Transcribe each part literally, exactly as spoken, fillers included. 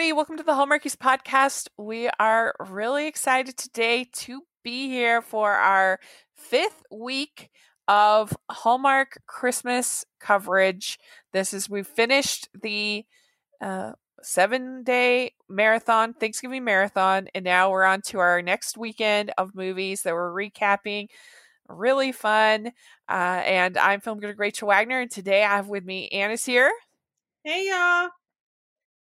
everybody. Welcome to the Home Ricky's Podcast. We are really excited today to be here for our fifth week of Hallmark Christmas coverage. This is, we finished the uh, seven-day marathon, Thanksgiving marathon, and now we're on to our next weekend of movies that we're recapping. Really fun. Uh, and I'm film critic Rachel Wagner, and today I have with me Anna's here. Hey, y'all.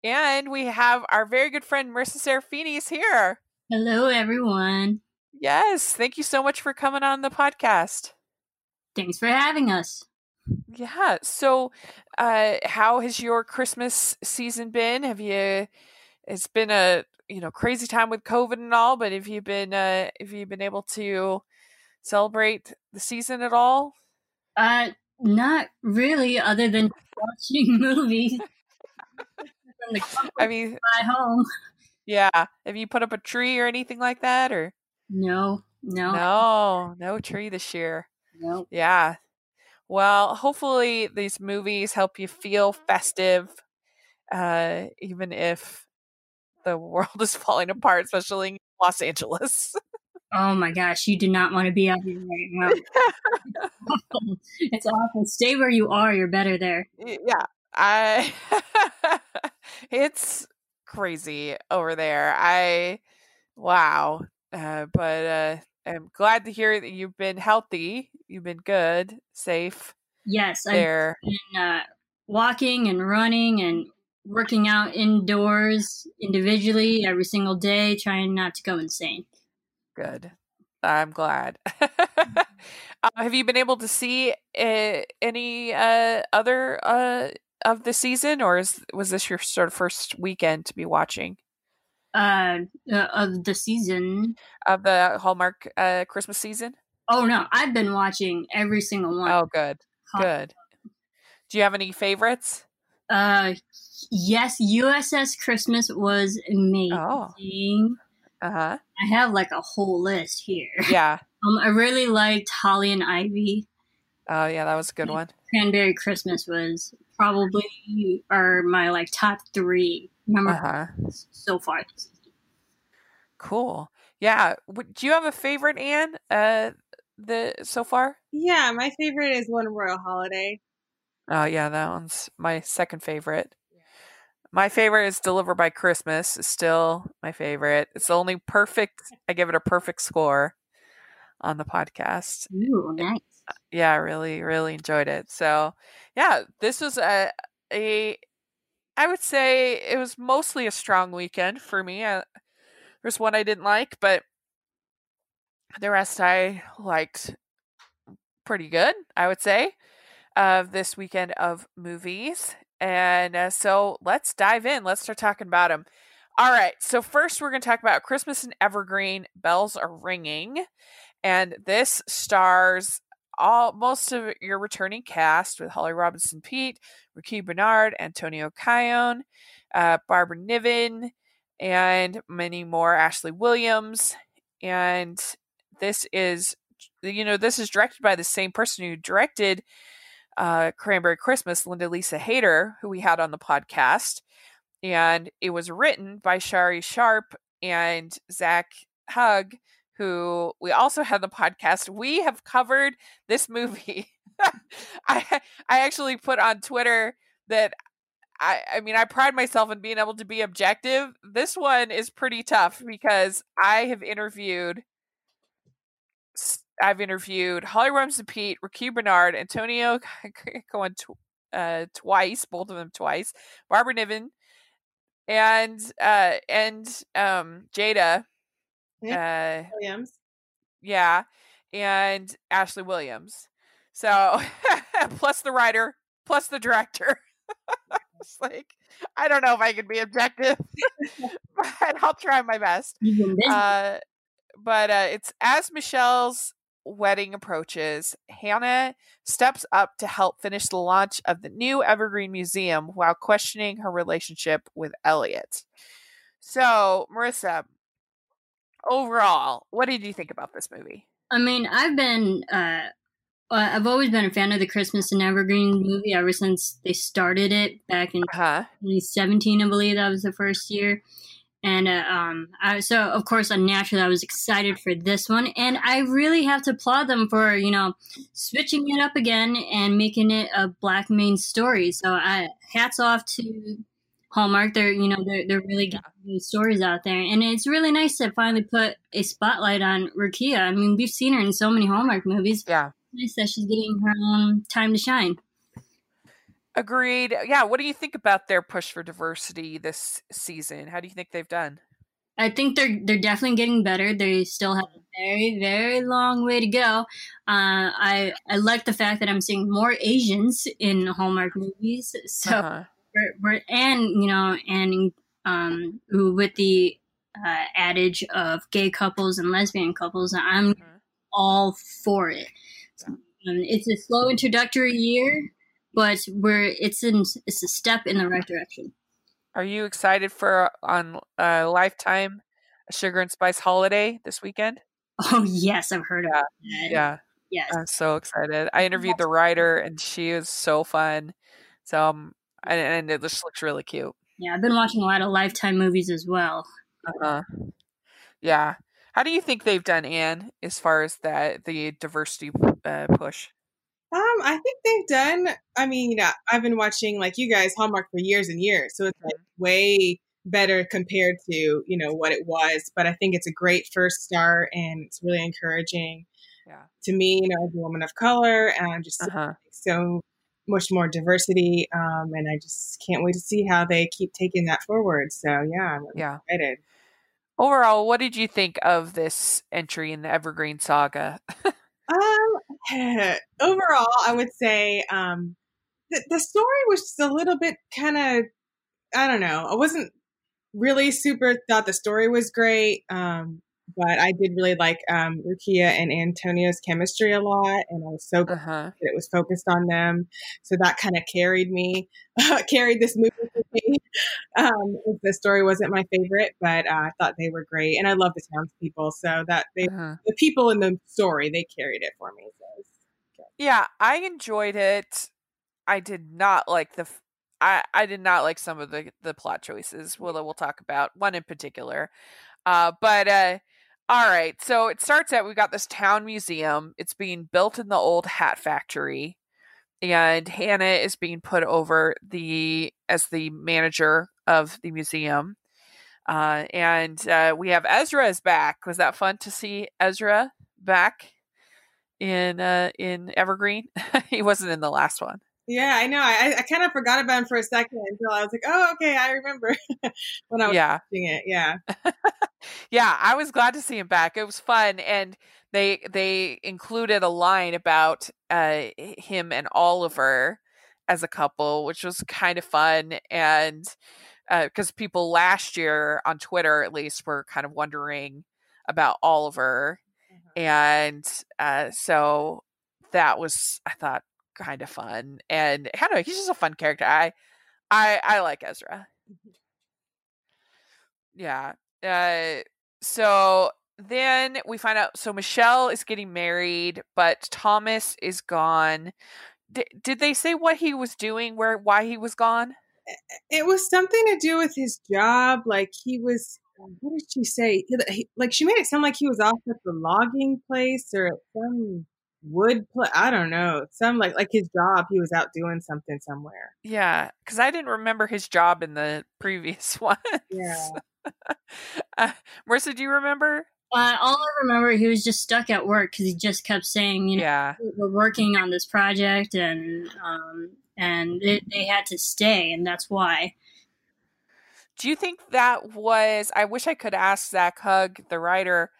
And we have our very good friend Marissa Serafini is here. Hello, everyone. Yes. Thank you so much for coming on the podcast. Thanks for having us. Yeah. So uh, how has your Christmas season been? Have you, it's been a, you know, crazy time with COVID and all, but have you been, uh, have you been able to celebrate the season at all? Uh, not really, other than watching movies. From the comfort I mean, of my home. Yeah. Have you put up a tree or anything like that, or? No, no, no, no tree this year. Nope. Yeah. Well, hopefully these movies help you feel festive, uh, even if the world is falling apart, especially in Los Angeles. Oh my gosh, you do not want to be out here right now. It's awful. It's awful. Stay where you are. You're better there. Yeah. I. It's crazy over there. I. Wow. Uh, but uh, I'm glad to hear that you've been healthy. You've been good, safe. Yes, there. I've been uh, walking and running and working out indoors individually every single day, trying not to go insane. Good. I'm glad. uh, have you been able to see uh, any uh, other uh, of the season, or is, was this your sort of first weekend to be watching? Uh, uh, of the season of the Hallmark uh Christmas season? Oh no, I've been watching every single one. Oh, good, Hallmark. Good. Do you have any favorites? Uh, yes, U S S Christmas was amazing. Oh. Uh huh. I have like a whole list here. Yeah. Um, I really liked Holly and Ivy. Oh yeah, that was a good and one. Cranberry Christmas was probably are my like top three. Uh-huh. So far. Cool. Yeah. Do you have a favorite, Anne, uh, the, so far? Yeah, my favorite is One Royal Holiday. Oh, yeah, that one's my second favorite. Yeah. My favorite is Delivered by Christmas. It's still my favorite. It's the only perfect, I give it a perfect score on the podcast. Ooh, nice. Yeah, I really, really enjoyed it. So, yeah, this was a... a I would say it was mostly a strong weekend for me. I, there's one I didn't like, but the rest I liked pretty good, I would say, of uh, this weekend of movies. And uh, so let's dive in. Let's start talking about them. All right. So first we're going to talk about Christmas in Evergreen, Bells Are Ringing. And this stars all most of your returning cast with Holly Robinson Peete, Ricky Bernard, Antonio Cion, uh, Barbara Niven, and many more, Ashley Williams. And this is, you know, this is directed by the same person who directed uh, Cranberry Christmas, Linda Lisa Hayter, who we had on the podcast. And it was written by Shari Sharp and Zach Hug, who we also had the podcast. We have covered this movie. I I actually put on Twitter that I I mean I pride myself in being able to be objective. This one is pretty tough because I have interviewed I've interviewed Holly Robinson Peete, Ricky Bernard, Antonio Cion tw- uh, twice, both of them twice, Barbara Niven, and uh, and um, Jada. Uh, Williams, yeah, and Ashley Williams. So plus the writer, plus the director. It's like I don't know if I can be objective, but I'll try my best. Uh, but uh, it's as Michelle's wedding approaches, Hannah steps up to help finish the launch of the new Evergreen Museum while questioning her relationship with Elliot. So, Marissa, overall, what did you think about this movie? I mean, I've been uh, Uh, I've always been a fan of the Christmas and Evergreen movie ever since they started it back in uh-huh. twenty seventeen, I believe that was the first year. And uh, um, I, so, of course, naturally, I was excited for this one. And I really have to applaud them for, you know, switching it up again and making it a Black main story. So I hats off to Hallmark. They're, you know, they're, they're really getting new stories out there. And it's really nice to finally put a spotlight on Rukiya. I mean, we've seen her in so many Hallmark movies. Yeah. Nice that she's getting her own time to shine. Agreed. Yeah. What do you think about their push for diversity this season? How do you think they've done? I think they're they're definitely getting better. They still have a very, very long way to go. Uh, I I like the fact that I'm seeing more Asians in Hallmark movies. So uh-huh. we're, we're and you know and um with the uh, adage of gay couples and lesbian couples, I'm uh-huh. all for it. Um, it's a slow introductory year, but we're it's in it's a step in the right direction. Are you excited for on uh, Lifetime, a Sugar and Spice Holiday this weekend? Oh yes, I've heard about yeah. that. Yeah, yes, I'm so excited. I interviewed the writer, and she is so fun. So um, and, and it just looks really cute. Yeah, I've been watching a lot of Lifetime movies as well. Uh-huh. Yeah. How do you think they've done, Anne, as far as that the diversity uh, push? Um, I think they've done. I mean, you know, I've been watching like you guys Hallmark for years and years, so it's like way better compared to you know what it was. But I think it's a great first start, and it's really encouraging yeah. to me. You know, as a woman of color, and I'm just uh-huh. so much more diversity. Um, and I just can't wait to see how they keep taking that forward. So yeah, I'm really yeah. excited. Overall, what did you think of this entry in the Evergreen Saga? um, overall, I would say um, the, the story was just a little bit kind of, I don't know. I wasn't really super thought the story was great, um, but I did really like um, Rukiya and Antonio's chemistry a lot, and I was so glad uh-huh. that it was focused on them. So that kind of carried me, carried this movie with me. Um, the story wasn't my favorite, but uh, I thought they were great, and I love the townspeople. So that they, uh-huh. the people in the story, they carried it for me. So. Yeah, I enjoyed it. I did not like the. I, I did not like some of the the plot choices. We'll we'll talk about one in particular. Uh, but uh, all right, so it starts out. We've got this town museum. It's being built in the old hat factory. And Hannah is being put over the as the manager of the museum. Uh, and uh, we have Ezra's back. Was that fun to see Ezra back in uh, in Evergreen? He wasn't in the last one. Yeah, I know. I, I kind of forgot about him for a second until I was like, oh, okay, I remember when I was yeah. watching it. Yeah. Yeah, I was glad to see him back. It was fun. And they they included a line about uh, him and Oliver as a couple, which was kind of fun. And because uh, people last year on Twitter, at least, were kind of wondering about Oliver. Mm-hmm. And uh, so that was, I thought, kind of fun. And I don't know, he's just a fun character. I I I like Ezra. Yeah. Uh so then we find out so Michelle is getting married, but Thomas is gone. D- did they say what he was doing, where why he was gone? It was something to do with his job, like he was what did she say? He, he, like she made it sound like he was off at the logging place or at some would play I don't know some like like his job he was out doing something somewhere yeah because I didn't remember his job in the previous one. Yeah. uh, Marissa, do you remember? Uh, all I remember, he was just stuck at work because he just kept saying you know yeah. we're working on this project and um and they, they had to stay, and that's why. Do you think that was I wish I could ask Zach Hug, the writer.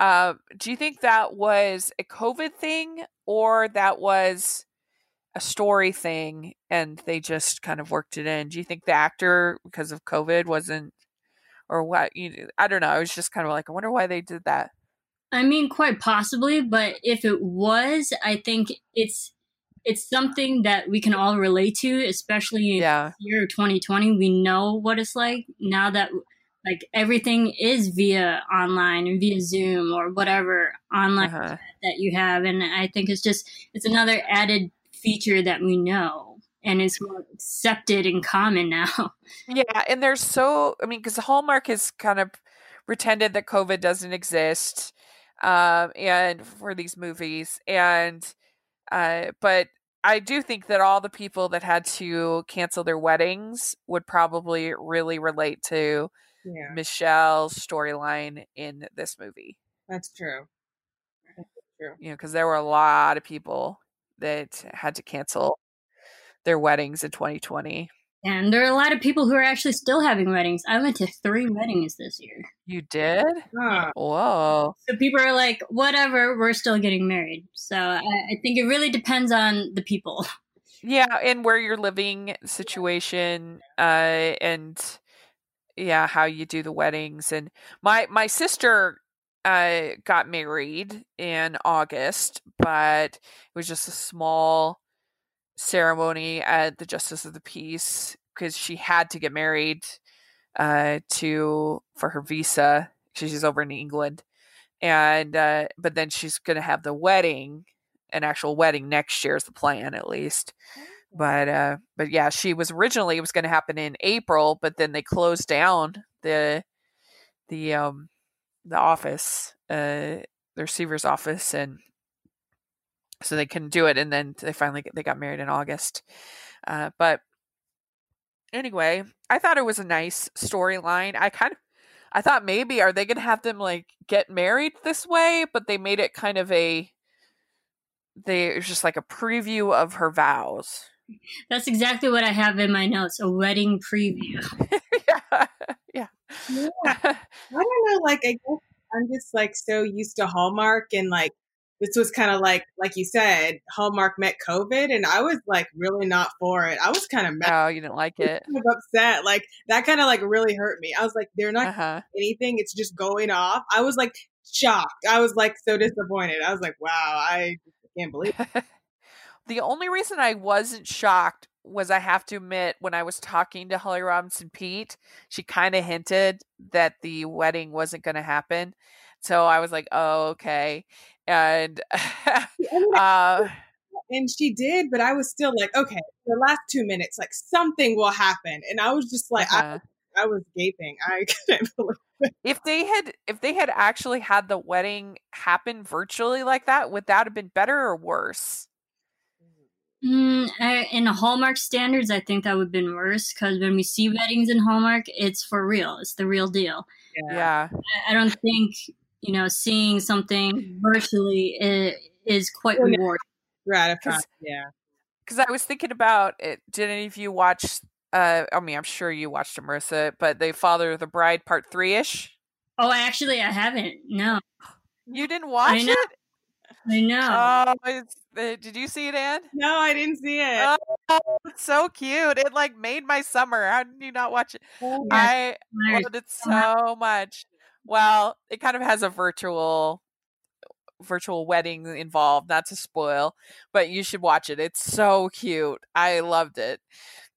Uh, do you think that was a COVID thing or that was a story thing and they just kind of worked it in? Do you think the actor, because of COVID, wasn't or what? You, I don't know. I was just kind of like, I wonder why they did that. I mean, quite possibly. But if it was, I think it's it's something that we can all relate to, especially in yeah. the year twenty twenty. We know what it's like now that Like everything is via online and via Zoom or whatever online uh-huh. that you have. And I think it's just, it's another added feature that we know and it's more accepted and common now. Yeah. And there's so, I mean, because Hallmark has kind of pretended that COVID doesn't exist um, and for these movies. And, uh, but I do think that all the people that had to cancel their weddings would probably really relate to Yeah. Michelle's storyline in this movie. That's true. That's true. You know, because there were a lot of people that had to cancel their weddings in twenty twenty. And there are a lot of people who are actually still having weddings. I went to three weddings this year. You did? Huh. Whoa. So people are like, whatever, we're still getting married. So I, I think it really depends on the people. Yeah, and where you're living situation uh, and... Yeah, how you do the weddings. And my my sister uh, got married in August, but it was just a small ceremony at the Justice of the Peace because she had to get married uh, to for her visa. She's over in England, and uh, but then she's going to have the wedding, an actual wedding next year is the plan, at least. But, uh, but yeah, she was originally, it was going to happen in April, but then they closed down the, the, um, the office, uh, the receiver's office. And so they couldn't do it. And then they finally, they got married in August. Uh, but anyway, I thought it was a nice storyline. I kind of, I thought maybe, are they going to have them like get married this way? But they made it kind of a, they, it was just like a preview of her vows. That's exactly what I have in my notes, a wedding preview. yeah. yeah. Yeah. I don't know, like I guess I'm just like so used to Hallmark and like this was kind of like like you said, Hallmark met COVID and I was like really not for it. I was kind of mad. Oh, you didn't like it. I was kind of upset. Like that kind of like really hurt me. I was like they're not uh-huh. anything. It's just going off. I was like shocked. I was like so disappointed. I was like wow, I can't believe it. The only reason I wasn't shocked was I have to admit when I was talking to Holly Robinson Peete, she kind of hinted that the wedding wasn't going to happen. So I was like, oh, okay. And, uh, and she did, but I was still like, okay, the last two minutes, like something will happen. And I was just like, uh-huh. I, I was gaping. I couldn't believe it. If they had, if they had actually had the wedding happen virtually like that, would that have been better or worse? Mm, I, in the Hallmark standards, I think that would have been worse because when we see weddings in Hallmark, it's for real. It's the real deal. Yeah. I, I don't think, you know, seeing something virtually is, is quite rewarding. Right. Cause, yeah. Because I was thinking about it. Did any of you watch, uh, I mean, I'm sure you watched it, Marissa, but The Father of the Bride Part three-ish? Oh, actually, I haven't. No. You didn't watch it? I know. Oh, it's, uh, did you see it, Anne? No, I didn't see it. Oh, it's so cute. It like made my summer. How did you not watch it? Oh, I loved it so much. Well, it kind of has a virtual virtual wedding involved, not to spoil, but you should watch it. It's so cute. I loved it.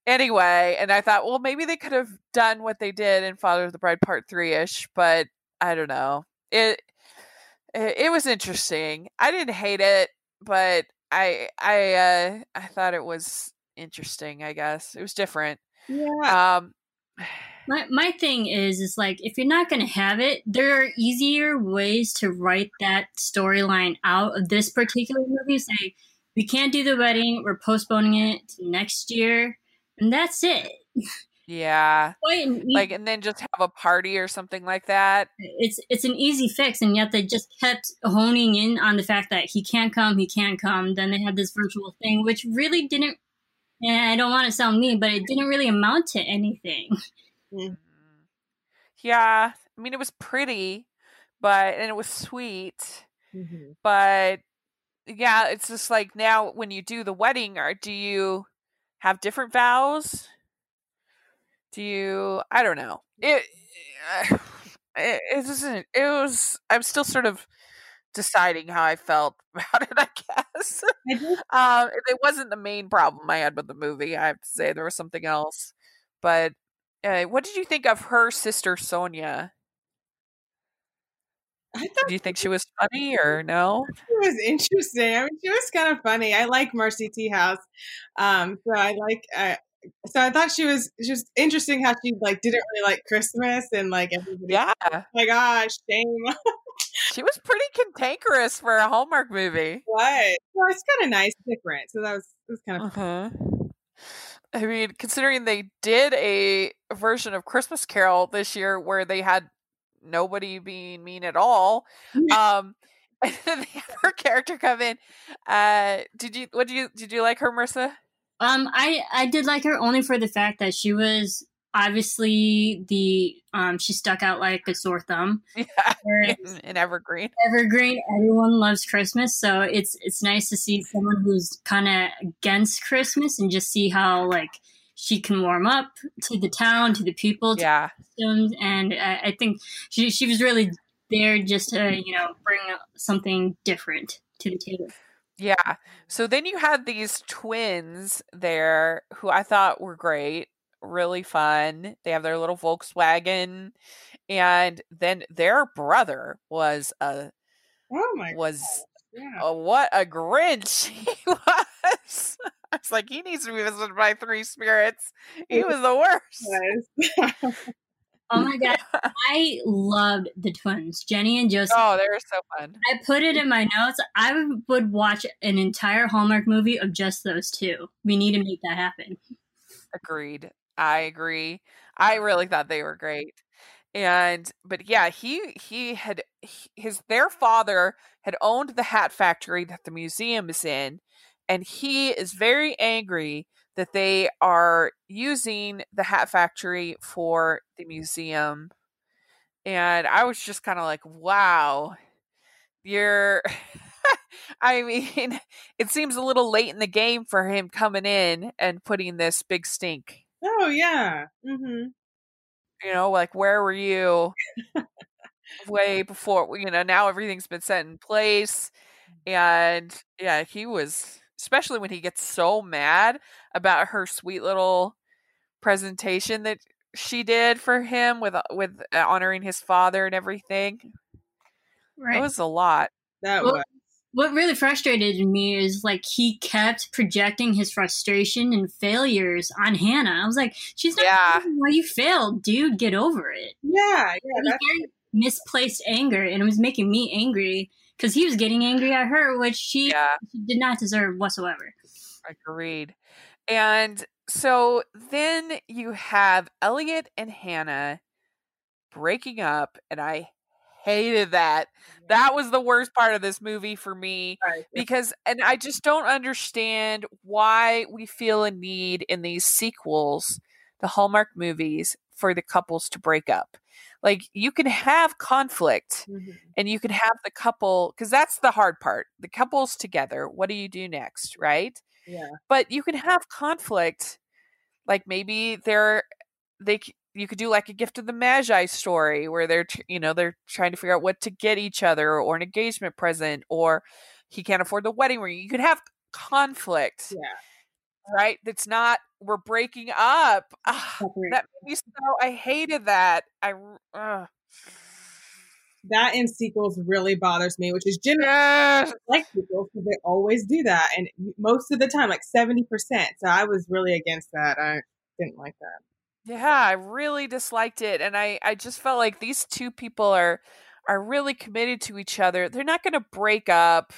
Anyway, and I thought, well, maybe they could have done what they did in Father of the Bride Part three-ish, but I don't know. It It was interesting. I didn't hate it, but I I uh, I thought it was interesting. I guess it was different. Yeah. Um, my my thing is is like if you're not going to have it, there are easier ways to write that storyline out of this particular movie. Say we can't do the wedding, we're postponing it to next year, and that's it. Yeah, like and then just have a party or something like that. It's it's an easy fix, and yet they just kept honing in on the fact that he can't come, he can't come. Then they had this virtual thing, which really didn't. And I don't want to sound mean, but it didn't really amount to anything. Yeah, I mean it was pretty, but and it was sweet, mm-hmm. but yeah, it's just like now when you do the wedding, or do you have different vows? Do you, I don't know. It, it, it isn't, it was, I'm still sort of deciding how I felt about it, I guess. um, it wasn't the main problem I had with the movie. I have to say there was something else, but Uh, what did you think of her sister Sonia? I thought, do you think she was funny or no? She was interesting. I mean, she was kind of funny. I like Marcy Tea House, um, so I like. Uh, so I thought she was she was interesting how she like didn't really like Christmas and like everybody. Yeah. Oh my gosh, shame. She was pretty cantankerous for a Hallmark movie. What? Well, it's kind of nice, different. So that was it was kind of. Uh-huh. I mean, considering they did a version of Christmas Carol this year where they had nobody being mean at all, um, and then they had her character come in. Uh, did you? What do you? Did you like her, Marissa? Um, I I did like her only for the fact that she was obviously the um she stuck out like a sore thumb. Yeah, in Evergreen. Evergreen. Everyone loves Christmas, so it's it's nice to see someone who's kind of against Christmas and just see how like she can warm up to the town, to the people, to yeah. the systems, and I, I think she she was really there just to, you know, bring something different to the table. Yeah. So then you had these twins there who I thought were great, really fun. They have their little Volkswagen, and then their brother was a oh my was yeah. a, what a Grinch he was. I was like, he needs to be visited by three spirits. He was the worst. Oh my God. I loved the twins, Jenny and Joseph. Oh, they were so fun. I put it in my notes. I would watch an entire Hallmark movie of just those two. We need to make that happen. Agreed. I agree. I really thought they were great. And, but yeah, he, he had his, their father had owned the hat factory that the museum is in. And he is very angry that they are using the hat factory for the museum. And I was just kind of like, wow, you're, I mean, it seems a little late in the game for him coming in and putting this big stink. Oh, yeah. Mm-hmm. You know, like, where were you way before, you know, now everything's been set in place. And yeah, he was... especially when he gets so mad about her sweet little presentation that she did for him with with honoring his father and everything. Right. It was a lot. That well, was. What really frustrated me is like he kept projecting his frustration and failures on Hannah. I was like, she's not yeah. why you failed, dude. Get over it. Yeah, yeah. That's- very misplaced anger, and it was making me angry. Because he was getting angry at her, which she yeah. did not deserve whatsoever. Agreed. And so then you have Elliot and Hannah breaking up, and I hated that. That was the worst part of this movie for me. Right. Because, and I just don't understand why we feel a need in these sequels, the Hallmark movies, for the couples to break up. Like, you can have conflict mm-hmm. and you can have the couple, because that's the hard part. The couple's together. What do you do next? Right. Yeah. But you can have conflict. Like, maybe they're, they, you could do like a Gift of the Magi story where they're, you know, they're trying to figure out what to get each other, or an engagement present, or he can't afford the wedding ring. You could have conflict. Yeah. Right. That's not, we're breaking up. Ugh, that made me so, I hated that. I ugh. That in sequels really bothers me, which is generally yes. like sequels because they always do that, and most of the time, like seventy percent. So I was really against that. I didn't like that. Yeah, I really disliked it, and I I just felt like these two people are are really committed to each other. They're not going to break up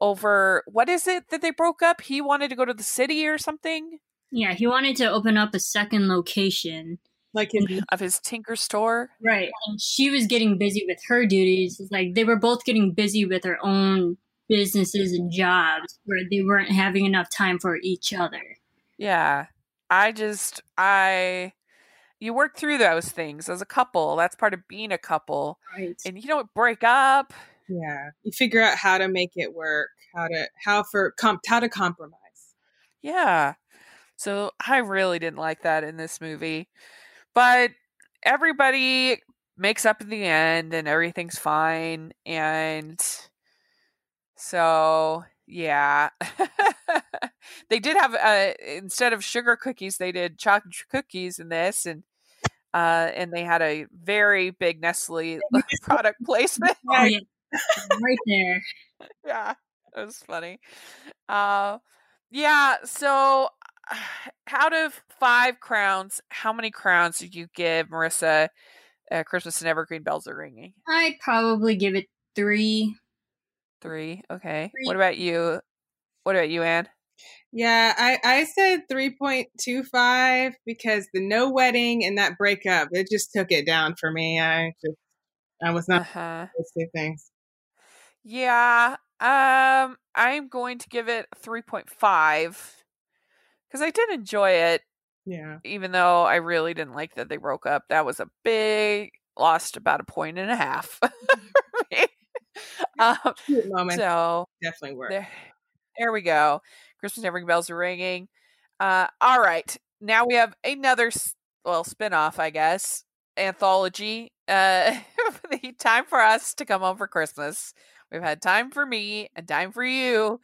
over what is it that they broke up? He wanted to go to the city or something. Yeah, he wanted to open up a second location. Like his, of his Tinker store? Right. And she was getting busy with her duties. It's like they were both getting busy with their own businesses and jobs where they weren't having enough time for each other. Yeah. I just, I, you work through those things as a couple. That's part of being a couple. Right. And you don't break up. Yeah. You figure out how to make it work, how to, how for, comp, how to compromise. Yeah. So I really didn't like that in this movie, but everybody makes up in the end and everything's fine. And so, yeah, they did have, uh, instead of sugar cookies, they did chocolate cookies in this. And Uh, and they had a very big Nestle product placement. Right, right there. Yeah, it was funny. Uh, yeah, so out of five crowns, how many crowns did you give Marissa uh, Christmas and Evergreen Bells Are Ringing? I'd probably give it three. Three, okay. Three. What about you? What about you, Anne? Yeah, I, I said three point two five because the no wedding and that breakup, it just took it down for me. I just, I was not uh-huh. those two things. Yeah, um, I'm going to give it three point five because I did enjoy it. Yeah, even though I really didn't like that they broke up. That was a big lost about a point and a half for me. Um, cute moment. So definitely worked. There, there we go. Christmas Evergreen Bells Are Ringing. Uh, all right. Now we have another, well, spinoff, I guess, anthology. Uh, the Time for Us to Come Home for Christmas. We've had Time for Me and Time for You,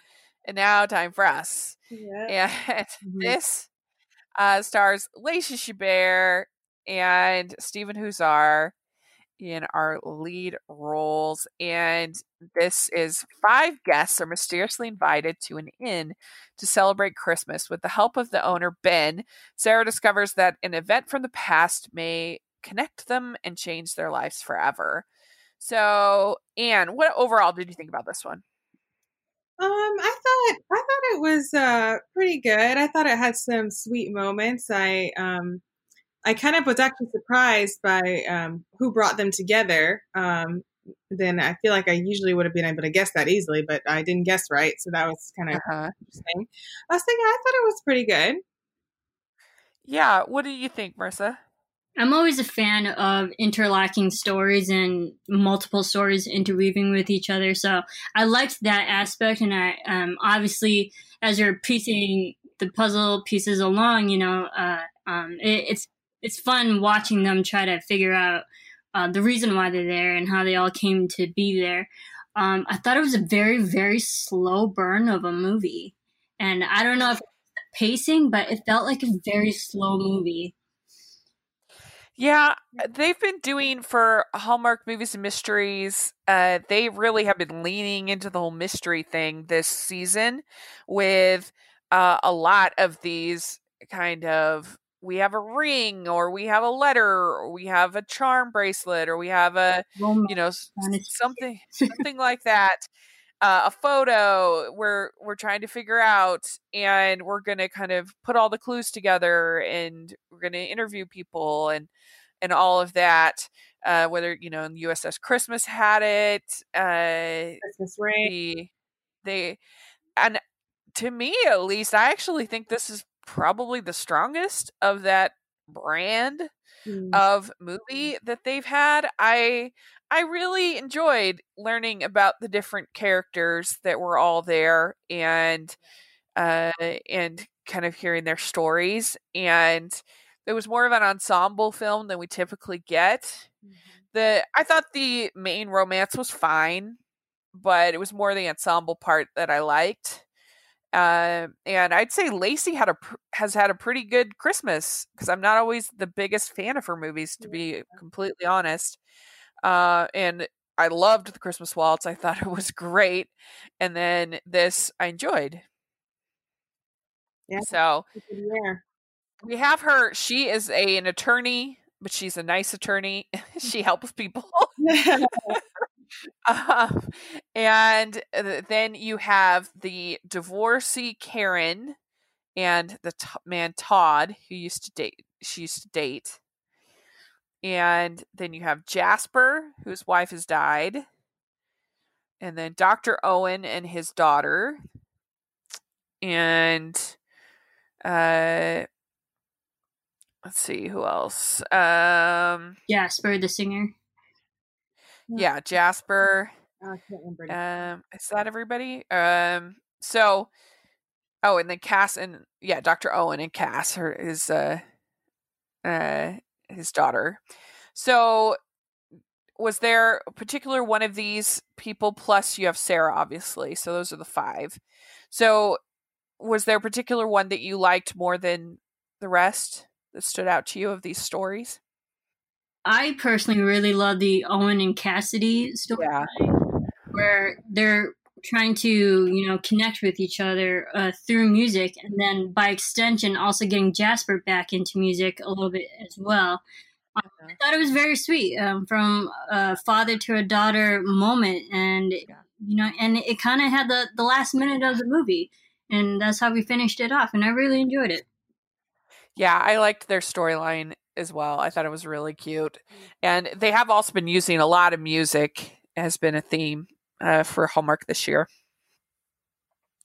and now Time for Us. Yeah. And mm-hmm. this uh, stars Lacey Chabert and Stephen Huszar in our lead roles, and this is five guests are mysteriously invited to an inn to celebrate Christmas. With the help of the owner Ben, Sarah discovers that an event from the past may connect them and change their lives forever. So, Anne, what overall did you think about this one? Um, I thought I thought it was uh pretty good. I thought it had some sweet moments. I um. I kind of was actually surprised by um, who brought them together. Um, then I feel like I usually would have been able to guess that easily, but I didn't guess right. So that was kind of uh-huh. interesting. I was thinking, I thought it was pretty good. Yeah. What do you think, Marissa? I'm always a fan of interlocking stories and multiple stories interweaving with each other. So I liked that aspect. And I um, obviously, as you're piecing the puzzle pieces along, you know, uh, um, it, it's, It's fun watching them try to figure out uh, the reason why they're there and how they all came to be there. Um, I thought it was a very, very slow burn of a movie. And I don't know if it was the pacing, but it felt like a very slow movie. Yeah, they've been doing for Hallmark Movies and Mysteries, uh, they really have been leaning into the whole mystery thing this season with uh, a lot of these kind of, we have a ring, or we have a letter, or we have a charm bracelet, or we have a, you know, something, something like that. Uh, a photo we're, we're trying to figure out, and we're going to kind of put all the clues together, and we're going to interview people and, and all of that. Uh, whether, you know, U S S Christmas had it, uh, Christmas ring. The, they, and to me, at least, I actually think this is probably the strongest of that brand mm. of movie that they've had. I I really enjoyed learning about the different characters that were all there, and uh, and kind of hearing their stories. And it was more of an ensemble film than we typically get. Mm-hmm. The I thought the main romance was fine, but it was more the ensemble part that I liked. Uh, and I'd say Lacey had a has had a pretty good Christmas, because I'm not always the biggest fan of her movies, to be completely honest. Uh, and I loved The Christmas Waltz. I thought it was great. And then this I enjoyed. Yeah. So yeah. we have her. She is a, an attorney, but she's a nice attorney. She helps people. Um, and then you have the divorcee Karen and the t- man Todd, who used to date. She used to date. And then you have Jasper, whose wife has died. And then Doctor Owen and his daughter. And uh, let's see who else. Um, Jasper, the singer. Yeah, Jasper. Oh, I can't remember. Um, is that everybody? Um, so, oh, and then Cass and yeah, Doctor Owen and Cass, her his uh, uh, his daughter. So, was there a particular one of these people? Plus, you have Sarah, obviously. So those are the five. So, was there a particular one that you liked more than the rest that stood out to you of these stories? I personally really love the Owen and Cassidy story, yeah. where they're trying to, you know, connect with each other uh, through music, and then by extension also getting Jasper back into music a little bit as well. Um, I thought it was very sweet, um, from a father to a daughter moment, and you know, and it kind of had the, the last minute of the movie, and that's how we finished it off, and I really enjoyed it. Yeah, I liked their storyline as well. I thought it was really cute, and they have also been using a lot of music. Has been a theme uh, for Hallmark this year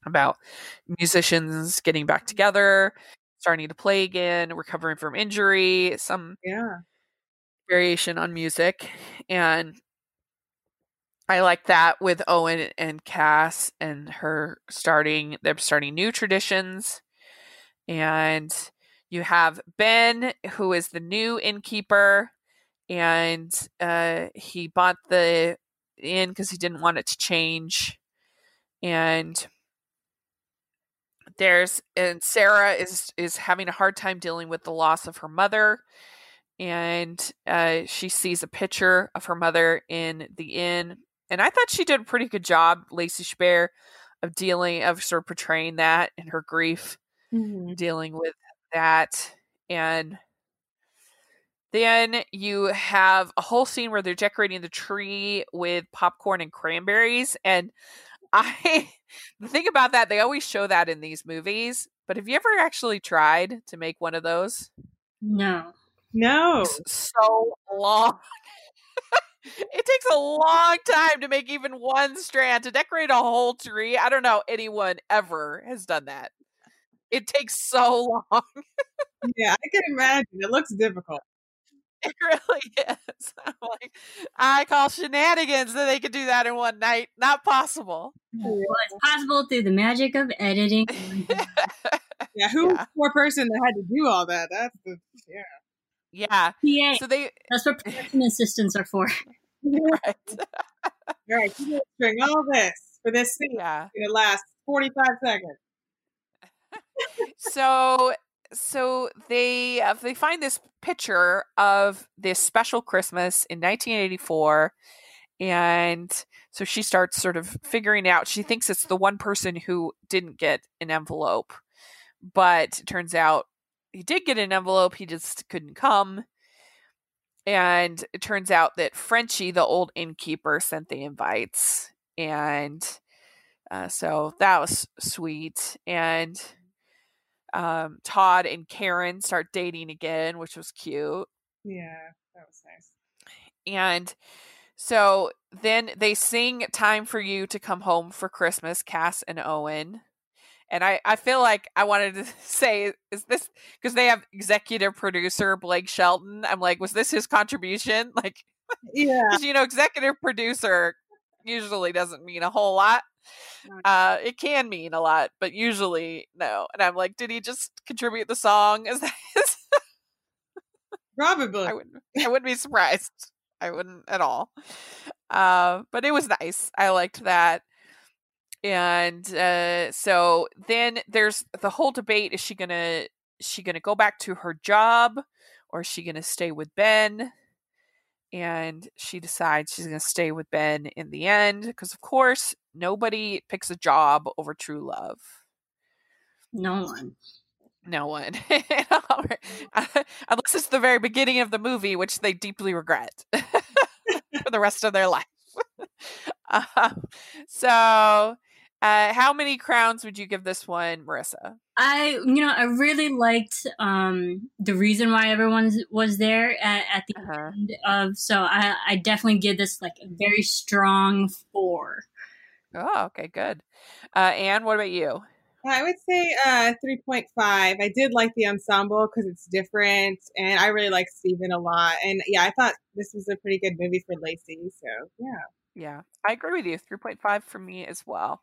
about musicians getting back together, starting to play again, recovering from injury, some yeah. variation on music. And I like that with Owen and Cass and her starting, they're starting new traditions. And you have Ben, who is the new innkeeper, and uh, he bought the in because he didn't want it to change. And there's and Sarah is is having a hard time dealing with the loss of her mother, and uh she sees a picture of her mother in the inn, and I thought she did a pretty good job, Lacey Chabert, of dealing of sort of portraying that and her grief, mm-hmm. dealing with that. And then you have a whole scene where they're decorating the tree with popcorn and cranberries. And I, the thing about that, they always show that in these movies. But have you ever actually tried to make one of those? No. No. It's so long. It takes a long time to make even one strand, to decorate a whole tree. I don't know anyone ever has done that. It takes so long. Yeah, I can imagine. It looks difficult. It really is. I'm like, I call shenanigans that they could do that in one night. Not possible. Well, it's possible through the magic of editing. yeah, who yeah. poor person that had to do all that? That's the, yeah. Yeah. P A. So they that's what production assistants are for. Right. Right. You're doing all this for this scene. Yeah. It lasts forty-five seconds. so. So they uh, they find this picture of this special Christmas in nineteen eighty-four, and so she starts sort of figuring out. She thinks it's the one person who didn't get an envelope, but it turns out he did get an envelope. He just couldn't come, and it turns out that Frenchie, the old innkeeper, sent the invites, and uh, so that was sweet. And Um, Todd and Karen start dating again, which was cute. Yeah, that was nice. And so then they sing Time for You to Come Home for Christmas, Cass and Owen. And I, I feel like I wanted to say, is this because they have executive producer Blake Shelton? I'm like, was this his contribution? Like, yeah, you know, executive producer usually doesn't mean a whole lot. Uh, it can mean a lot, but usually no. And I'm like, did he just contribute the song? Is that his? Probably. I wouldn't, I wouldn't be surprised. I wouldn't at all. Uh, but it was nice. I liked that. And uh, so then there's the whole debate: is she gonna is she gonna go back to her job, or is she gonna stay with Ben? And she decides she's gonna stay with Ben in the end, because of course. Nobody picks a job over true love. No one. No one. Unless it's the very beginning of the movie, which they deeply regret for the rest of their life. um, so uh, how many crowns would you give this one, Marissa? I, you know, I really liked um, the reason why everyone was there at, at the uh-huh. end of. So I, I definitely give this like a very strong four. Oh, okay, good. Uh, Anne, what about you? I would say uh, three point five. I did like the ensemble because it's different, and I really like Stephen a lot. And yeah, I thought this was a pretty good movie for Lacey, so yeah. Yeah, I agree with you. three point five for me as well.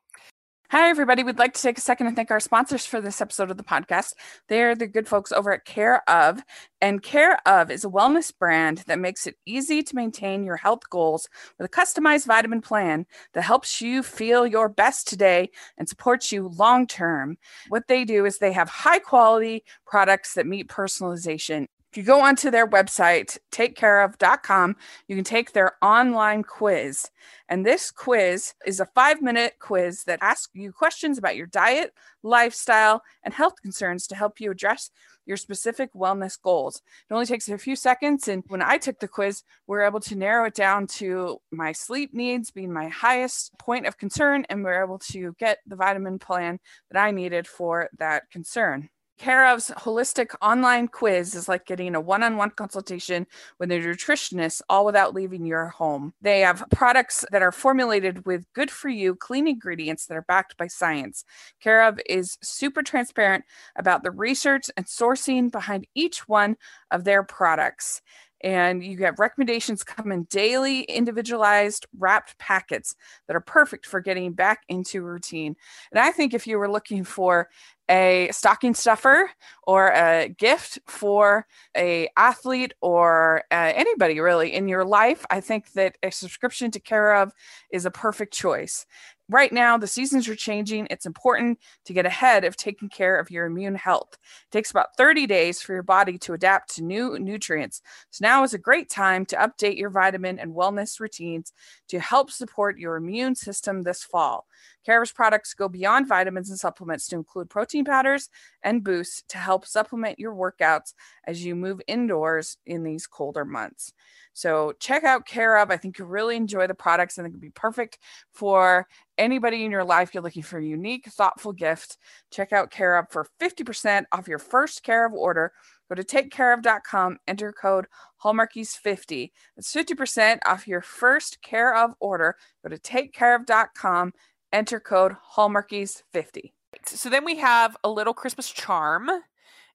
Hi, everybody. We'd like to take a second to thank our sponsors for this episode of the podcast. They're the good folks over at Care Of. And Care Of is a wellness brand that makes it easy to maintain your health goals with a customized vitamin plan that helps you feel your best today and supports you long term. What they do is they have high quality products that meet personalization. If you go onto their website, take care of dot com, you can take their online quiz. And this quiz is a five-minute quiz that asks you questions about your diet, lifestyle, and health concerns to help you address your specific wellness goals. It only takes a few seconds. And when I took the quiz, we were able to narrow it down to my sleep needs being my highest point of concern. And we were able to get the vitamin plan that I needed for that concern. Care of's holistic online quiz is like getting a one-on-one consultation with a nutritionist, all without leaving your home. They have products that are formulated with good-for-you, clean ingredients that are backed by science. Care of is super transparent about the research and sourcing behind each one of their products. And you have recommendations come in daily, individualized, wrapped packets that are perfect for getting back into routine. And I think if you were looking for a stocking stuffer or a gift for an athlete or uh, anybody really in your life, I think that a subscription to Care of is a perfect choice. Right now, the seasons are changing. It's important to get ahead of taking care of your immune health. It takes about thirty days for your body to adapt to new nutrients. So now is a great time to update your vitamin and wellness routines to help support your immune system this fall. Care of's products go beyond vitamins and supplements to include protein powders and boosts to help supplement your workouts as you move indoors in these colder months. So check out Care of. I think you'll really enjoy the products and it could be perfect for anybody in your life. You're looking for a unique, thoughtful gift. Check out Care of for fifty percent off your first Care of order. Go to take care of dot com, enter code Hallmarkies fifty. That's fifty percent off your first Care of order. Go to take care of dot com, enter code Hallmarkies fifty. So then we have A Little Christmas Charm,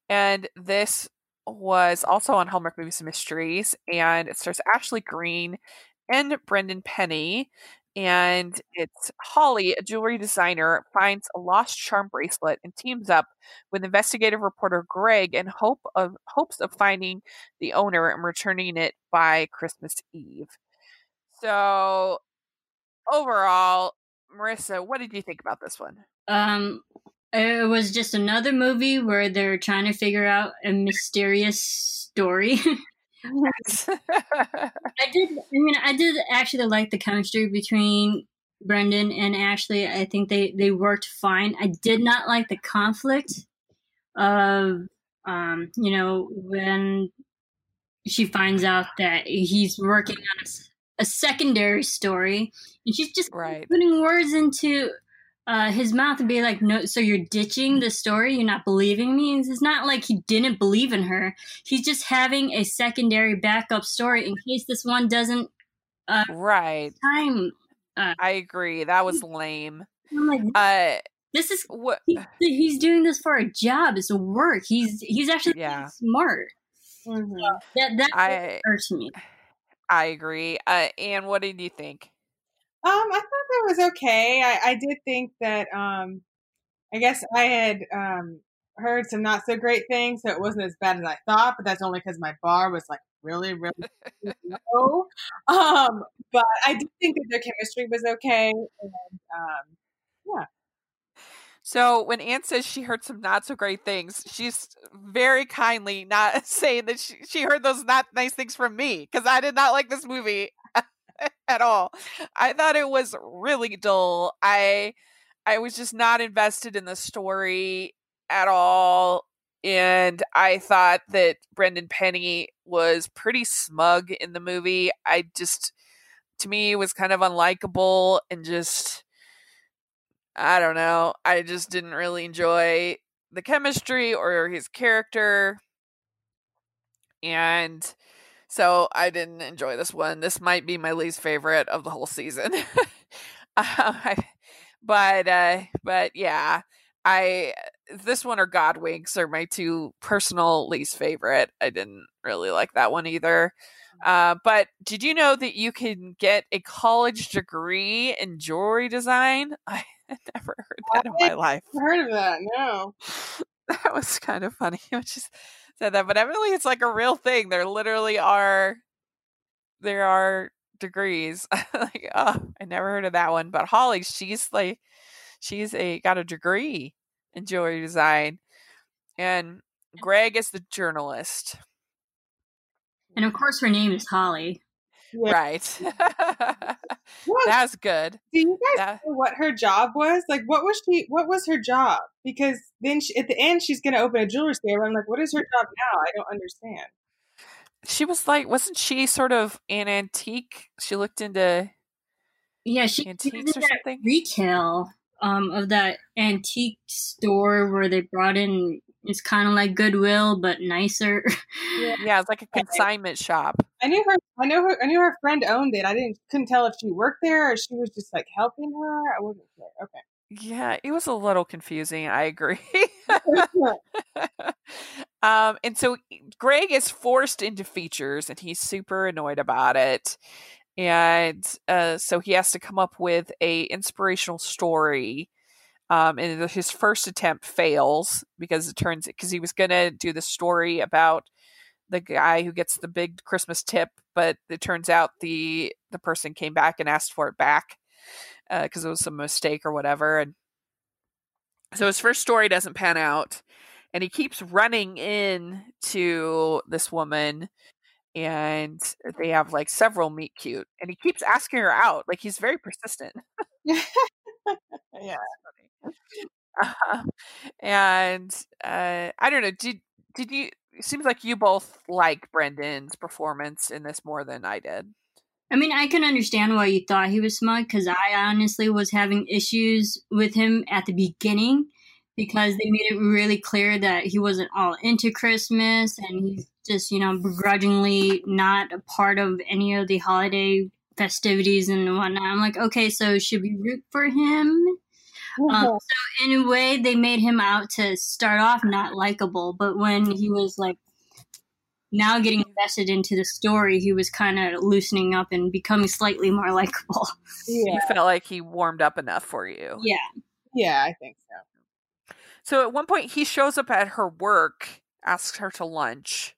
and this was also on Hallmark Movies and Mysteries, and it stars Ashley Greene and Brendan Penny. And it's Holly, a jewelry designer, finds a lost charm bracelet and teams up with investigative reporter Greg in hope of hopes of finding the owner and returning it by Christmas Eve. So overall, Marissa, what did you think about this one? Um, it was just another movie where they're trying to figure out a mysterious story. I did. I mean, I did actually like the chemistry between Brendan and Ashley. I think they, they worked fine. I did not like the conflict of, um, you know, when she finds out that he's working on a, a secondary story, and she's just right. putting words into uh, his mouth and be like, "No, so you're ditching the story? You're not believing me?" It's not like he didn't believe in her. He's just having a secondary backup story in case this one doesn't. Uh, right. Time. Uh, I agree. That was lame. I'm like, uh, this is what he, he's doing this for a job. It's a work. He's he's actually yeah. smart. Mm-hmm. That that I, hurts me. I agree. Uh, Anne, what did you think? Um, I thought that was okay. I, I did think that, um, I guess I had um, heard some not so great things, so it wasn't as bad as I thought, but that's only because my bar was like really, really low. Um, but I did think that their chemistry was okay. And, um, yeah. So when Anne says she heard some not so great things, she's very kindly not saying that she, she heard those not nice things from me, because I did not like this movie at all. I thought it was really dull. I I was just not invested in the story at all. And I thought that Brendan Penny was pretty smug in the movie. I just, to me, was kind of unlikable and just, I don't know. I just didn't really enjoy the chemistry or his character. And so I didn't enjoy this one. This might be my least favorite of the whole season. um, but uh, but yeah, I this one or Godwinks are my two personal least favorite. I didn't really like that one either. Uh, but did you know that you can get a college degree in jewelry design? I never heard that I in my life. Heard of that? No. That was kind of funny. Which is. Said that, but evidently it's like a real thing. There literally are, there are degrees. Like, oh, I never heard of that one. But Holly, she's like, she's a got a degree in jewelry design, and Greg is the journalist. And of course her name is Holly. Yeah. Right. What? That's good. Do you guys that... know what her job was? Like, what was she? What was her job? Because then she, at the end, she's going to open a jewelry store. I'm like, what is her job now? I don't understand. She was like, wasn't she sort of an antique? She looked into yeah, she antiques did or something. Retail um, of that antique store where they brought in. It's kind of like Goodwill, but nicer. Yeah, yeah, it's like a consignment shop. I knew her. I know her. I knew her friend owned it. I didn't couldn't tell if she worked there or she was just like helping her. I wasn't sure. Okay. Yeah, it was a little confusing. I agree. um, and so Greg is forced into features, and he's super annoyed about it. And uh, so he has to come up with a inspirational story. Um, and his first attempt fails because it turns because he was going to do the story about the guy who gets the big Christmas tip, but it turns out the the person came back and asked for it back because uh, it was a mistake or whatever. And so his first story doesn't pan out, and he keeps running in to this woman, and they have like several meet cute, and he keeps asking her out. Like, he's very persistent. Yeah. Uh, and uh, I don't know. Did did you? It seems like you both like Brendan's performance in this more than I did. I mean, I can understand why you thought he was smug because I honestly was having issues with him at the beginning because they made it really clear that he wasn't all into Christmas and he's just, you know, begrudgingly not a part of any of the holiday festivities and whatnot. I'm like, okay, so should we root for him? Um, so in a way, they made him out to start off not likable, but when he was like now getting invested into the story, he was kind of loosening up and becoming slightly more likable. Yeah. You felt like he warmed up enough for you. Yeah. Yeah, I think so. So at one point, he shows up at her work, asks her to lunch.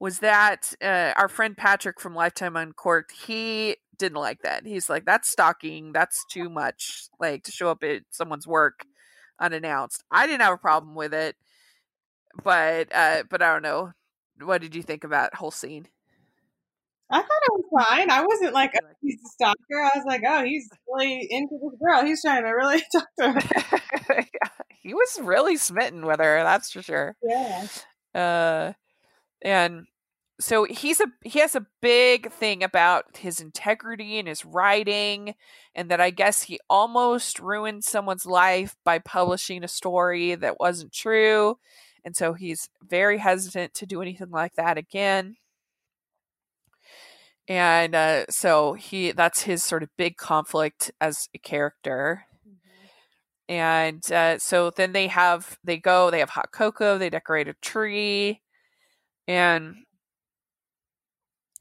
Was that uh, our friend Patrick from Lifetime Uncorked? He didn't like that. He's like, that's stalking. That's too much. Like, to show up at someone's work unannounced. I didn't have a problem with it, but uh, but I don't know. What did you think of that whole scene? I thought it was fine. I wasn't like, oh, he's a stalker. I was like, oh, he's really into this girl. He's trying to really talk to her. Yeah, he was really smitten with her. That's for sure. Yeah. Uh, and. So he's a he has a big thing about his integrity and his writing, and that I guess he almost ruined someone's life by publishing a story that wasn't true, and so he's very hesitant to do anything like that again. And uh, so he that's his sort of big conflict as a character. Mm-hmm. And uh, so then they have they go they have hot cocoa, they decorate a tree, and.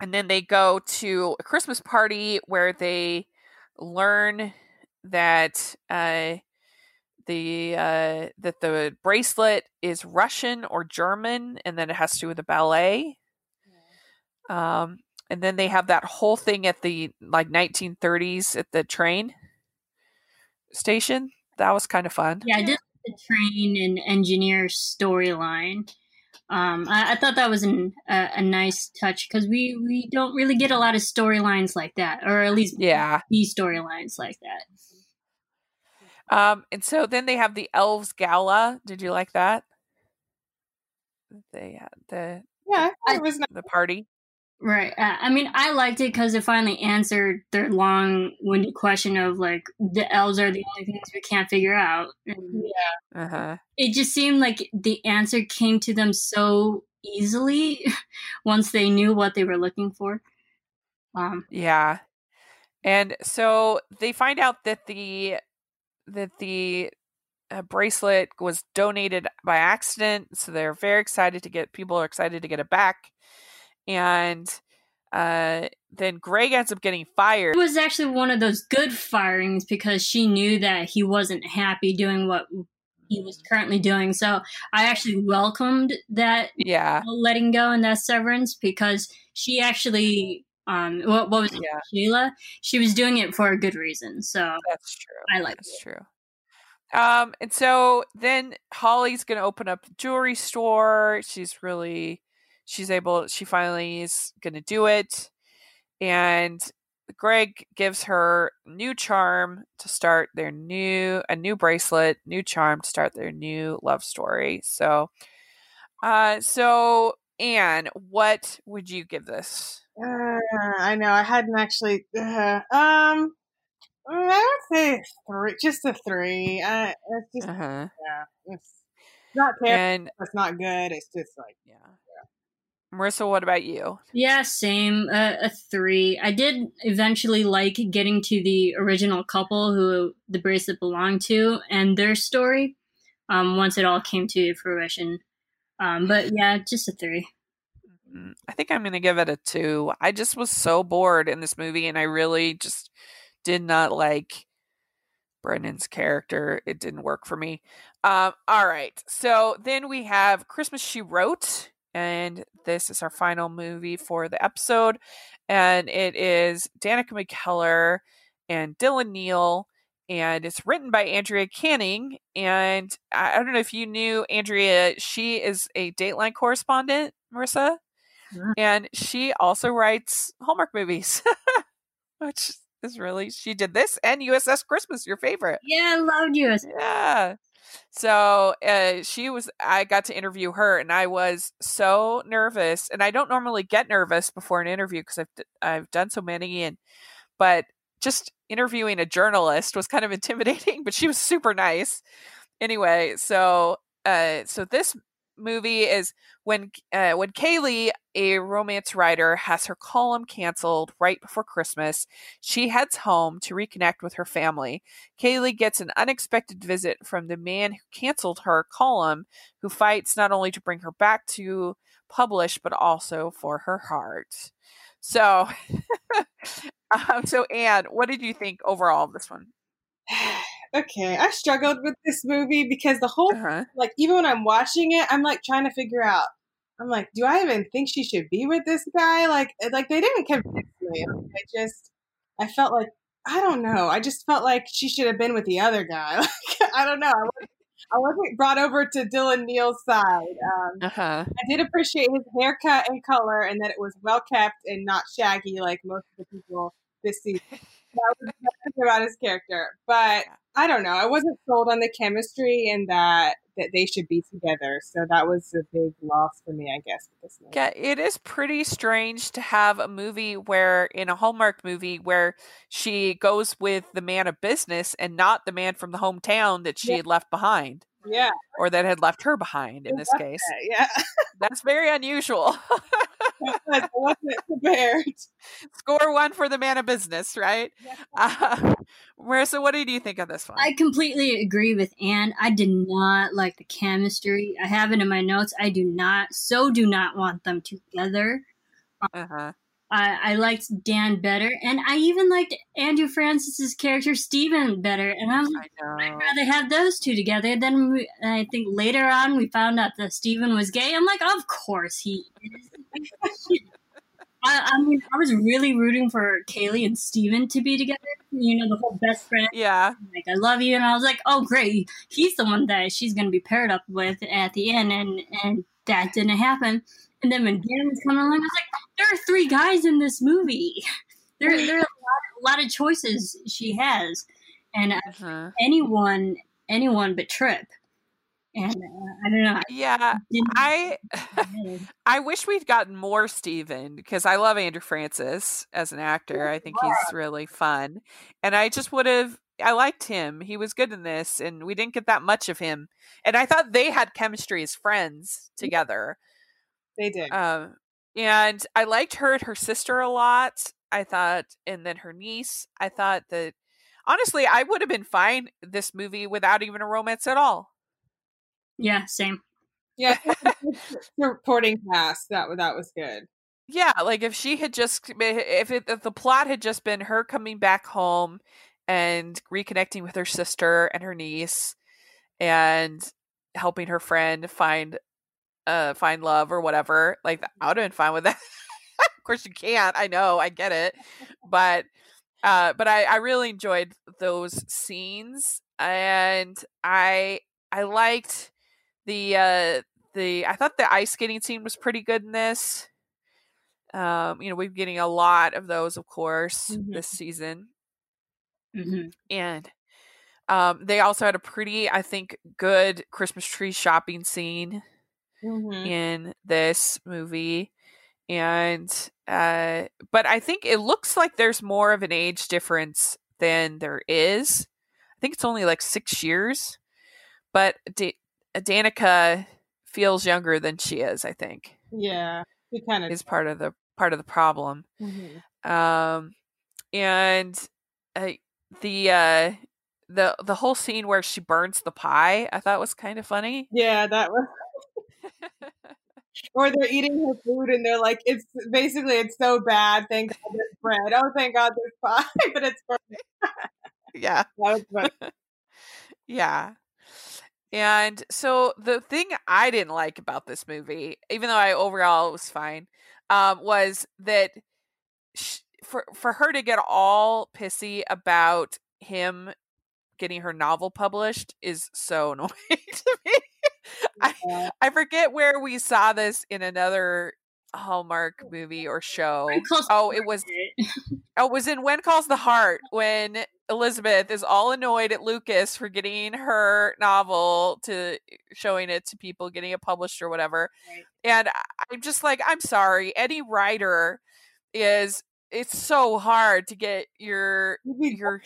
And then they go to a Christmas party where they learn that uh, the uh, that the bracelet is Russian or German, and then it has to do with the ballet. Yeah. Um, and then they have that whole thing at the like nineteen thirties at the train station. That was kind of fun. Yeah, I did the train and engineer storyline. Um, I, I thought that was an, uh, a nice touch because we, we don't really get a lot of storylines like that, or at least yeah, B storylines like that. Um, and so then they have the Elves Gala. Did you like that? They had the yeah, it was the, the party, right? Uh, I mean, I liked it because it finally answered their long-winded question of like the elves are the only things we can't figure out. And, yeah. Uh-huh. It just seemed like the answer came to them so easily once they knew what they were looking for. Um, yeah. And so they find out that the that the uh, bracelet was donated by accident. So they're very excited to get people are excited to get it back. And uh, then Greg ends up getting fired. It was actually one of those good firings because she knew that he wasn't happy doing what he was currently doing. So I actually welcomed that yeah. letting go and that severance because she actually, um, what, what was it, yeah. Sheila? She was doing it for a good reason. So that's true. I like that's it. True. Um, and so then Holly's going to open up the jewelry store. She's really, she's able, she finally is going to do it. And Greg gives her new charm to start their new, a new bracelet, new charm to start their new love story. So, uh, so Anne, what would you give this? Uh, I know I hadn't actually, uh, um, I would say three, just a three. Uh, it's just, uh-huh. yeah, it's not terrible. And it's not good. It's just like, yeah. Marissa, what about you? Yeah, same. Uh, a three. I did eventually like getting to the original couple who the bracelet belonged to and their story um, once it all came to fruition. Um, but yeah, just a three. I think I'm going to give it a two. I just was so bored in this movie, and I really just did not like Brendan's character. It didn't work for me. Um, all right. So then we have Christmas She Wrote. And this is our final movie for the episode. And it is Danica McKellar and Dylan Neal. And it's written by Andrea Canning. And I don't know if you knew Andrea, she is a Dateline correspondent, Marissa. Mm-hmm. And she also writes Hallmark movies, which is really, she did this and U S S Christmas, your favorite. Yeah, I loved U S S. Yeah. So uh, she was, I got to interview her, and I was so nervous, and I don't normally get nervous before an interview because I've, d- I've done so many. And, but just interviewing a journalist was kind of intimidating, but she was super nice anyway. So, uh, so this movie is when, uh, when Kaylee, a romance writer, has her column canceled right before Christmas, she heads home to reconnect with her family. Kaylee gets an unexpected visit from the man who canceled her column, who fights not only to bring her back to publish, but also for her heart. So, um, so Anne, what did you think overall of this one? Okay, I struggled with this movie because the whole, uh-huh. like, even when I'm watching it, I'm like trying to figure out, I'm like, do I even think she should be with this guy? Like, like they didn't convince me. I just, I felt like, I don't know. I just felt like she should have been with the other guy. Like, I don't know. I wasn't, I wasn't brought over to Dylan Neal's side. Um, uh-huh. I did appreciate his haircut and color, and that it was well kept and not shaggy like most of the people this season. That was nothing about his character, but I don't know. I wasn't sold on the chemistry and that that they should be together. So that was a big loss for me, I guess. With this movie. Yeah, it is pretty strange to have a movie where, in a Hallmark movie, where she goes with the man of business and not the man from the hometown that she yeah. had left behind. Yeah, or that had left her behind. In I this case, that. yeah, that's very unusual. I wasn't prepared. Score one for the man of business, right? Yeah. Uh, Marissa, what did you think of this one? I completely agree with Anne. I did not like the chemistry. I have it in my notes. I do not, so do not want them together. Uh-huh. I, I liked Dan better, and I even liked Andrew Francis's character Stephen better. And I'm like, I'd rather have those two together. Then we, I think later on we found out that Stephen was gay. I'm like, of course he is. I, I mean, I was really rooting for Kaylee and Stephen to be together. You know, the whole best friend. Yeah. Like, I love you, and I was like, oh great, he's the one that she's going to be paired up with at the end, and and that didn't happen. And then when Dan was coming along, I was like, there are three guys in this movie. There, there are a lot, a lot of choices she has. And uh-huh. anyone, anyone but Trip. And uh, I don't know. Yeah, I I, I wish we'd gotten more Stephen, because I love Andrew Francis as an actor. I think he's really fun. And I just would have, I liked him. He was good in this, and we didn't get that much of him. And I thought they had chemistry as friends together. They did. Um, and I liked her and her sister a lot, I thought, and then her niece. I thought that, honestly, I would have been fine this movie without even a romance at all. Yeah, same. Yeah, reporting past, that, that was good. Yeah, like if she had just, if, it, if the plot had just been her coming back home and reconnecting with her sister and her niece and helping her friend find uh find love or whatever, like I would have been fine with that. Of course you can't, I know, I get it, but uh but I, I really enjoyed those scenes, and I I liked the uh the I thought the ice skating scene was pretty good in this. Um, you know, we're getting a lot of those, of course, mm-hmm. this season. Mm-hmm. And um, they also had a pretty, I think, good Christmas tree shopping scene mm-hmm. in this movie. And, uh, but I think it looks like there's more of an age difference than there is. I think it's only like six years, but D- Danica feels younger than she is, I think. Yeah. It kind of is part of the part of the problem. Mm-hmm. Um, and uh, the uh, the the whole scene where she burns the pie, I thought was kind of funny. Yeah, that was. Or they're eating her food and they're like, it's basically it's so bad. Thank God there's bread. Oh, thank God there's pie, but it's burning. Yeah, that was funny. Yeah. And so the thing I didn't like about this movie, even though I overall was fine, um, was that she, for for her to get all pissy about him getting her novel published is so annoying to me. Yeah. I, I forget where we saw this in another Hallmark movie or show. Oh, it was oh, it was in When Calls the Heart when Elizabeth is all annoyed at Lucas for getting her novel to showing it to people, getting it published or whatever. Right. And I'm just like, I'm sorry, any writer is it's so hard to get your your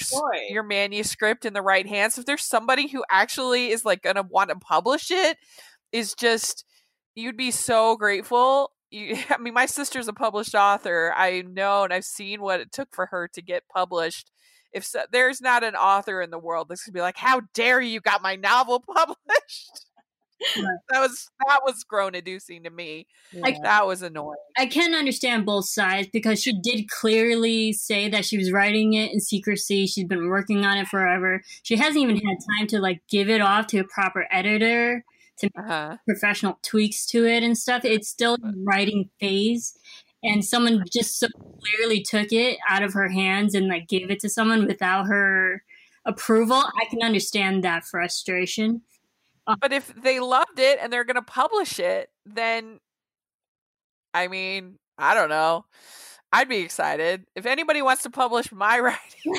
your manuscript in the right hands. If there's somebody who actually is like gonna want to publish it, is just you'd be so grateful. You, I mean, my sister's a published author. I know, and I've seen what it took for her to get published. If so, there's not an author in the world that's gonna be like, "How dare you got my novel published?" Yeah. That was that was groan-inducing to me. Yeah. That was annoying. I can understand both sides because she did clearly say that she was writing it in secrecy. She's been working on it forever. She hasn't even had time to like give it off to a proper editor to make uh-huh. professional tweaks to it and stuff. It's still in the writing phase, and someone just so clearly took it out of her hands and like gave it to someone without her approval. I can understand that frustration. Um, but if they loved it and they're going to publish it, then I mean, I don't know. I'd be excited if anybody wants to publish my writing.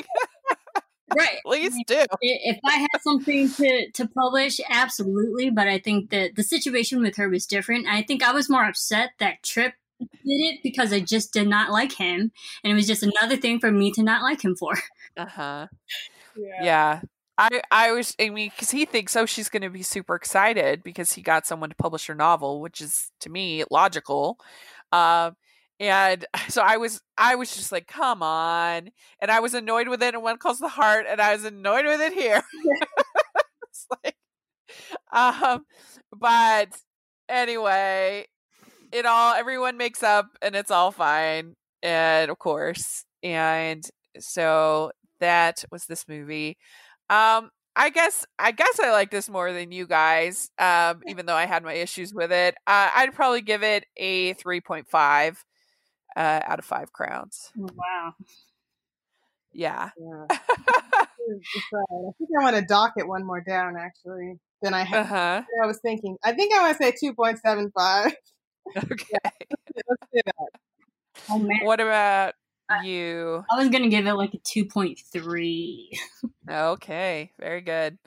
Right. Please do. If I had something to, to publish, absolutely. But I think that the situation with her was different. I think I was more upset that Tripp did it because I just did not like him. And it was just another thing for me to not like him for. Uh-huh. Yeah. Yeah. I, I was, I mean, because he thinks, oh, she's going to be super excited because he got someone to publish her novel, which is, to me, logical. Um, and so I was, I was just like, come on. And I was annoyed with it in One Calls the Heart, and I was annoyed with it here. It's like, um, but anyway, it all, everyone makes up and it's all fine. And of course, and so that was this movie. Um, I guess, I guess I like this more than you guys. Um, even though I had my issues with it, uh, I'd probably give it a three point five, uh, out of five crowns. Wow. Yeah. Yeah. I think I want to dock it one more down actually than I had. Uh-huh. I was thinking, I think I want to say two point seven five. Okay. Yeah, let's do that. Oh, man. What about you? I was gonna give it like a two point three. Okay, very good.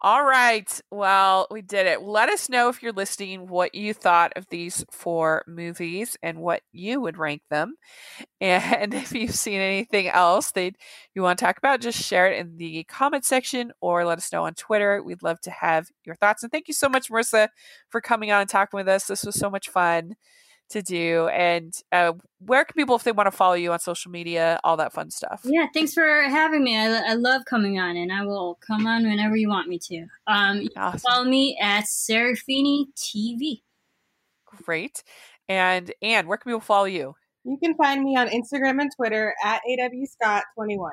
All right, well, we did it. Let us know if you're listening what you thought of these four movies and what you would rank them, and if you've seen anything else that you want to talk about, just share it in the comment section or let us know on Twitter. We'd love to have your thoughts. And thank you so much, Marissa, for coming on and talking with us. This was so much fun to do. And uh, where can people, if they want to follow you on social media, all that fun stuff? Yeah, thanks for having me. I, I love coming on, and I will come on whenever you want me to. Um, you awesome. Can follow me at SerafiniTV. Great. And Anne, where can people follow you? You can find me on Instagram and Twitter at awscott twenty-one.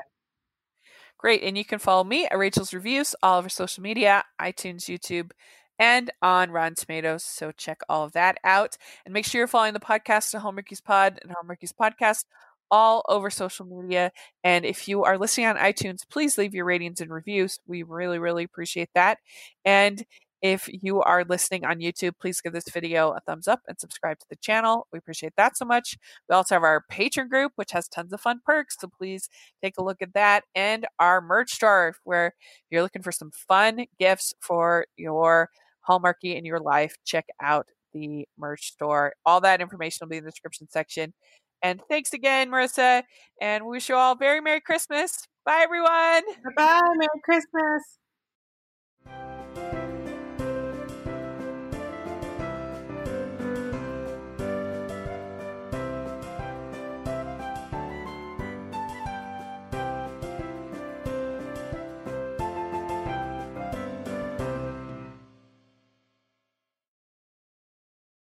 Great. And you can follow me at Rachel's Reviews, all of our social media, iTunes, YouTube, and on Rotten Tomatoes. So check all of that out. And make sure you're following the podcast and Home Ricky's Pod and Home Ricky's Podcast all over social media. And if you are listening on iTunes, please leave your ratings and reviews. We really, really appreciate that. And If you are listening on YouTube, please give this video a thumbs up and subscribe to the channel. We appreciate that so much. We also have our Patreon group, which has tons of fun perks, so please take a look at that. And our merch store, where you're looking for some fun gifts for your Hallmarky in your life, check out the merch store. All that information will be in the description section. And thanks again, Marissa. And we wish you all a very Merry Christmas. Bye, everyone. Bye-bye. Merry Christmas.